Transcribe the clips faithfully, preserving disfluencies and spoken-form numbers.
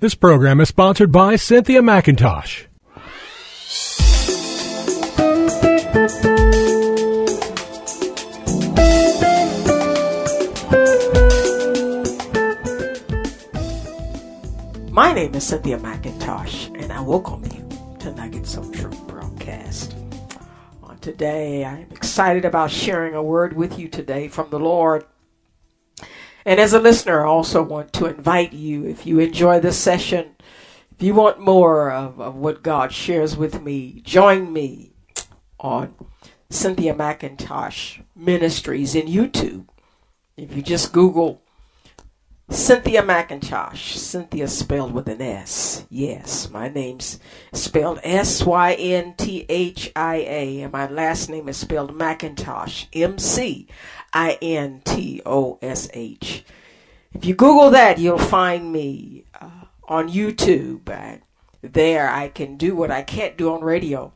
This program is sponsored by Cynthia McIntosh. My name is Cynthia McIntosh, and I welcome you to Nuggets of Truth Broadcast. On today, I am excited about sharing a word with you today from the Lord. And as a listener, I also want to invite you, if you enjoy this session, if you want more of, of what God shares with me, join me on Cynthia McIntosh Ministries in YouTube. If you just Google Cynthia McIntosh, Cynthia spelled with an S. Yes, my name's spelled S Y N T H I A, and my last name is spelled McIntosh, M C. I N T O S H. If you Google that, you'll find me uh, on YouTube. And there I can do what I can't do on radio.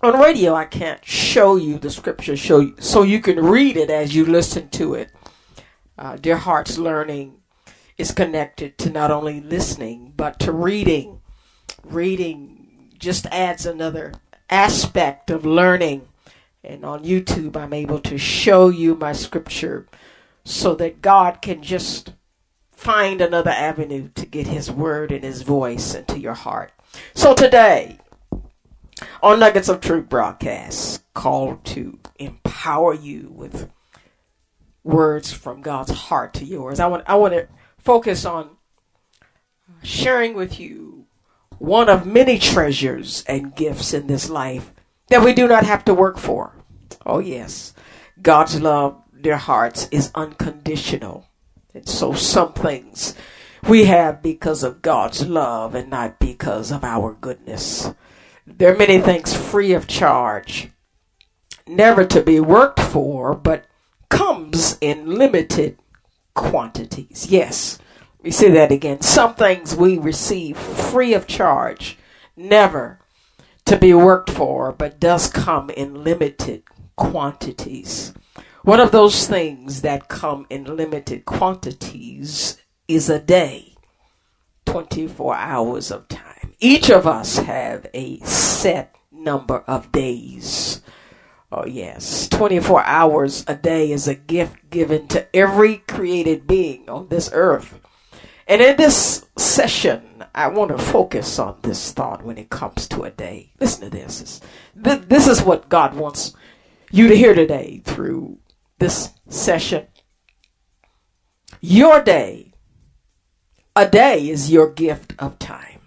On radio, I can't show you the scripture, show you, so you can read it as you listen to it. Uh, Dear Hearts Learning is connected to not only listening, but to reading. Reading just adds another aspect of learning. And on YouTube, I'm able to show you my scripture so that God can just find another avenue to get his word and his voice into your heart. So today, on Nuggets of Truth Broadcast, called to empower you with words from God's heart to yours. I want, I want to focus on sharing with you one of many treasures and gifts in this life that we do not have to work for. Oh yes, God's love, dear hearts, is unconditional. And so some things we have because of God's love and not because of our goodness. There are many things free of charge, never to be worked for, but comes in limited quantities. Yes, we say that again. Some things we receive free of charge, never to be worked for, but does come in limited quantities. One of those things that come in limited quantities is a day, twenty-four hours of time. Each of us have a set number of days. Oh yes, twenty-four hours a day is a gift given to every created being on this earth. And in this session, I want to focus on this thought when it comes to a day. Listen to this. This is what God wants you to hear today through this session. Your day, a day is your gift of time.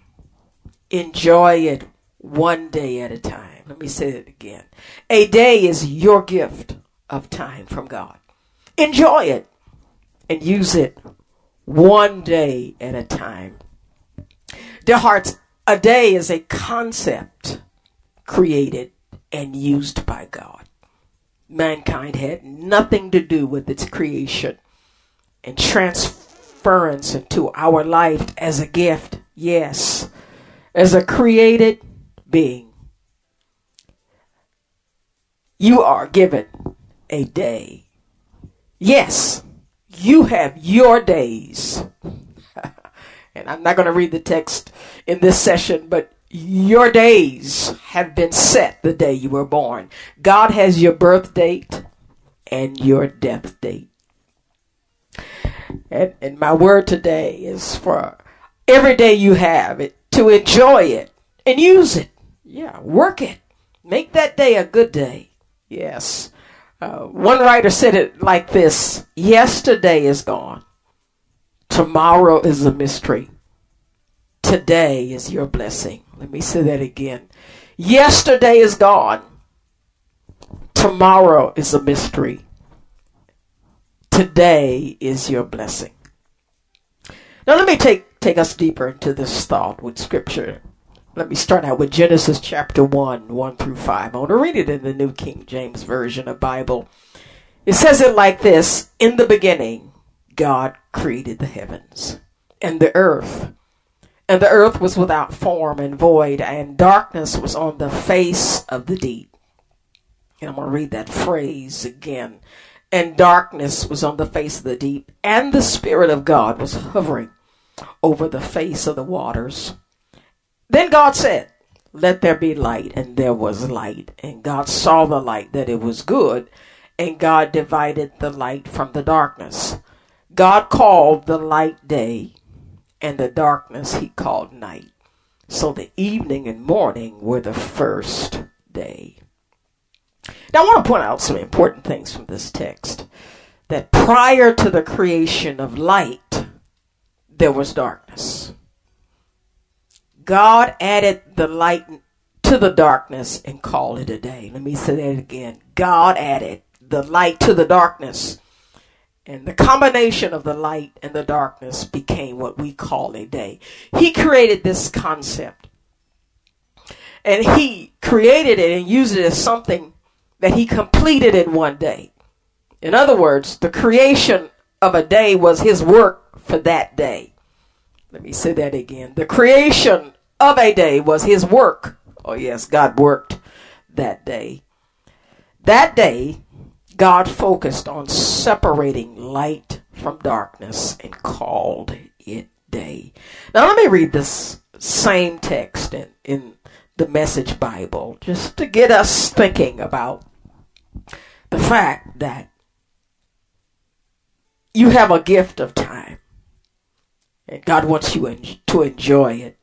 Enjoy it one day at a time. Let me say it again. A day is your gift of time from God. Enjoy it and use it one day at a time. Dear hearts, a day is a concept created and used by God. Mankind had nothing to do with its creation and transference into our life as a gift. Yes, as a created being, you are given a day. Yes, you have your days. And I'm not going to read the text in this session, but your days have been set the day you were born. God has your birth date and your death date. And, and my word today is for every day you have it, to enjoy it and use it. Yeah, work it. Make that day a good day. Yes. Uh, one writer said it like this: yesterday is gone. Tomorrow is a mystery. Today is your blessing. Let me say that again. Yesterday is gone. Tomorrow is a mystery. Today is your blessing. Now let me take take us deeper into this thought with Scripture. Let me start out with Genesis chapter one, one through five. I want to read it in the New King James Version of Bible. It says it like this: in the beginning, God created the heavens and the earth. And the earth was without form and void, and darkness was on the face of the deep. And I'm going to read that phrase again. And darkness was on the face of the deep, and the Spirit of God was hovering over the face of the waters. Then God said, let there be light, and there was light. And God saw the light, that it was good, and God divided the light from the darkness. God called the light day, and the darkness he called night. So the evening and morning were the first day. Now I want to point out some important things from this text. That prior to the creation of light, there was darkness. God added the light to the darkness and called it a day. Let me say that again. God added the light to the darkness. And the combination of the light and the darkness became what we call a day. He created this concept. And he created it and used it as something that he completed in one day. In other words, the creation of a day was his work for that day. Let me say that again. The creation of a day was his work. Oh yes, God worked that day. That day, God focused on separating light from darkness and called it day. Now let me read this same text in, in the Message Bible just to get us thinking about the fact that you have a gift of time and God wants you en- to enjoy it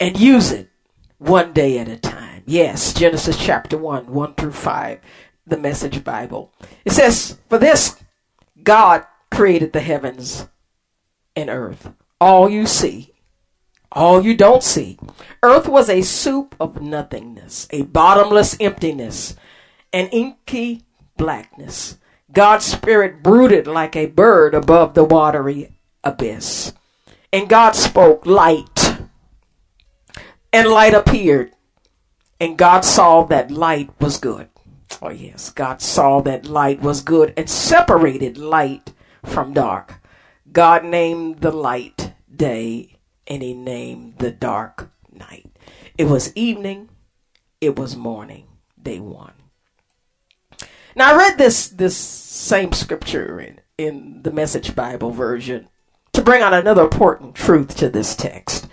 and use it one day at a time. Yes, Genesis chapter one, one through five, the Message Bible. It says, for this, God created the heavens and earth. All you see, all you don't see. Earth was a soup of nothingness, a bottomless emptiness, an inky blackness. God's spirit brooded like a bird above the watery abyss. And God spoke light, and light appeared. And God saw that light was good. Oh yes, God saw that light was good and separated light from dark. God named the light day and he named the dark night. It was evening. It was morning. Day one. Now I read this, this same scripture in, in the Message Bible version to bring out another important truth to this text.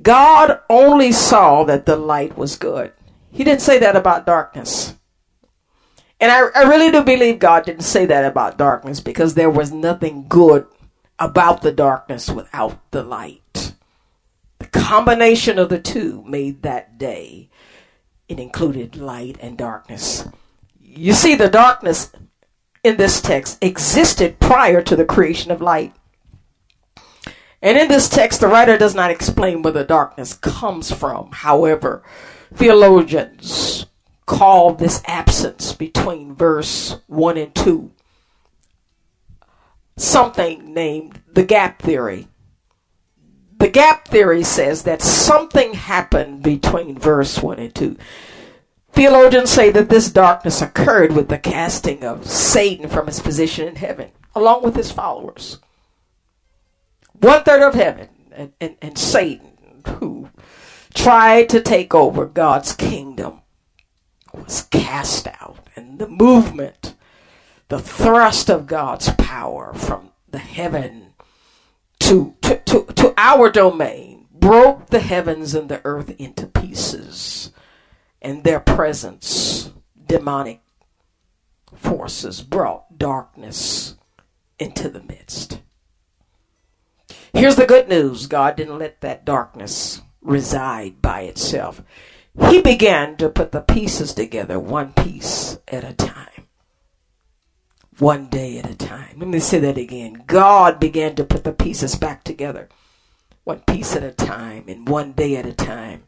God only saw that the light was good. He didn't say that about darkness. And I, I really do believe God didn't say that about darkness because there was nothing good about the darkness without the light. The combination of the two made that day. It included light and darkness. You see, the darkness in this text existed prior to the creation of light. And in this text, the writer does not explain where the darkness comes from. However, theologians call this absence between verse one and two something named the gap theory. The gap theory says that something happened between verse one and two. Theologians say that this darkness occurred with the casting of Satan from his position in heaven, along with his followers. One third of heaven and, and, and Satan, who tried to take over God's kingdom, was cast out. And the movement, the thrust of God's power from the heaven to, to, to, to our domain, broke the heavens and the earth into pieces. And their presence, demonic forces, brought darkness into the midst. Here's the good news. God didn't let that darkness reside by itself. He began to put the pieces together, one piece at a time. One day at a time. Let me say that again. God began to put the pieces back together, one piece at a time and one day at a time.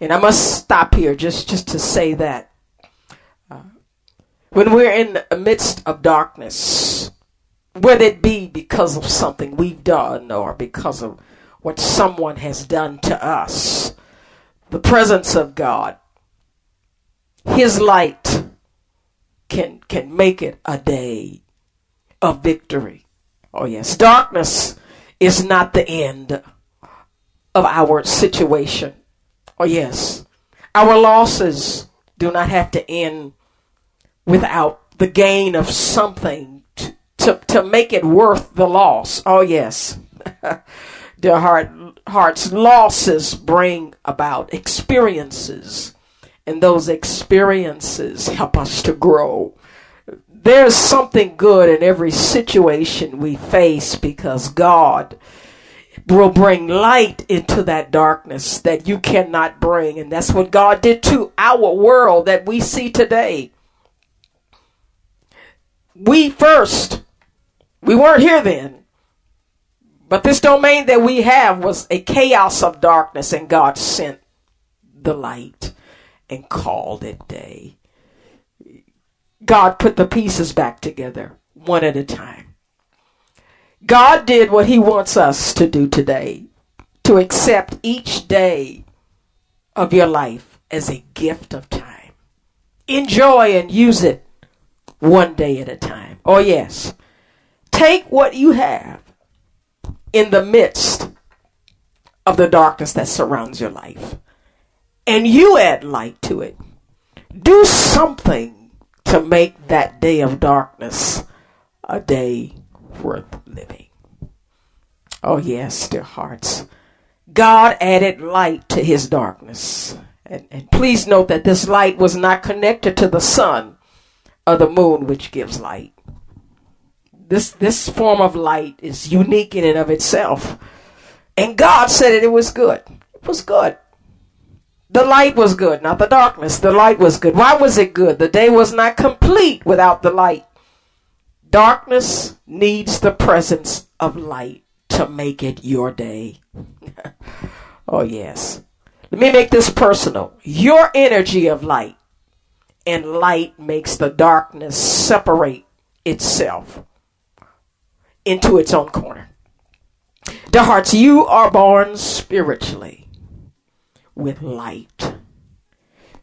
And I must stop here just, just to say that uh, when we're in the midst of darkness, whether it be because of something we've done or because of what someone has done to us, the presence of God, His light can can make it a day of victory. Oh yes, darkness is not the end of our situation. Oh yes, our losses do not have to end without the gain of something to, to, to make it worth the loss. Oh yes, dear heart, hearts, losses bring about experiences, and those experiences help us to grow. There's something good in every situation we face because God will bring light into that darkness that you cannot bring. And that's what God did to our world that we see today. We first, we weren't here then, but this domain that we have was a chaos of darkness, and God sent the light and called it day. God put the pieces back together one at a time. God did what He wants us to do today, to accept each day of your life as a gift of time. Enjoy and use it one day at a time. Oh yes, take what you have in the midst of the darkness that surrounds your life, and you add light to it. Do something to make that day of darkness a day worth living. Oh yes, dear hearts, God added light to His darkness. And, and please note that this light was not connected to the sun or the moon, which gives light. This, this form of light is unique in and of itself. And God said it, it was good. It was good. The light was good, not the darkness. The light was good. Why was it good? The day was not complete without the light. Darkness needs the presence of light to make it your day. Oh, yes. Let me make this personal. Your energy of light, and light makes the darkness separate itself into its own corner. Dear hearts, you are born spiritually with light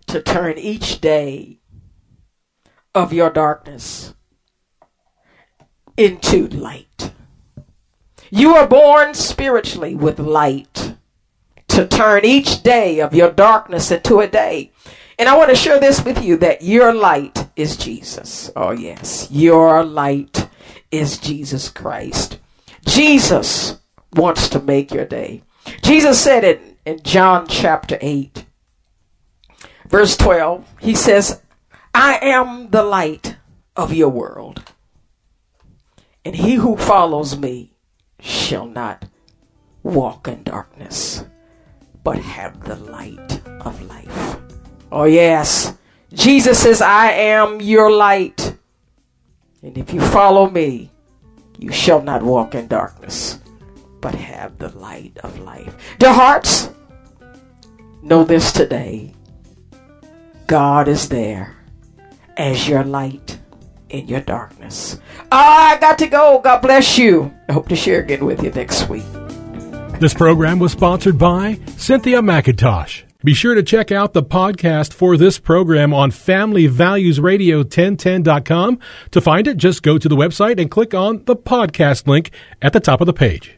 to turn each day of your darkness into light. You are born spiritually with light to turn each day of your darkness into a day. And I want to share this with you, that your light is Jesus. Oh yes, your light is Jesus Christ. Jesus wants to make your day. Jesus said it in John chapter eight, verse twelve, He says, I am the light of your world, and he who follows me shall not walk in darkness, but have the light of life. Oh yes, Jesus says, I am your light, and if you follow me, you shall not walk in darkness, but have the light of life. Dear hearts, know this today. God is there as your light in your darkness. Ah, I got to go. God bless you. I hope to share again with you next week. This program was sponsored by Cynthia McIntosh. Be sure to check out the podcast for this program on Family Values Radio ten ten dot com. To find it, just go to the website and click on the podcast link at the top of the page.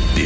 The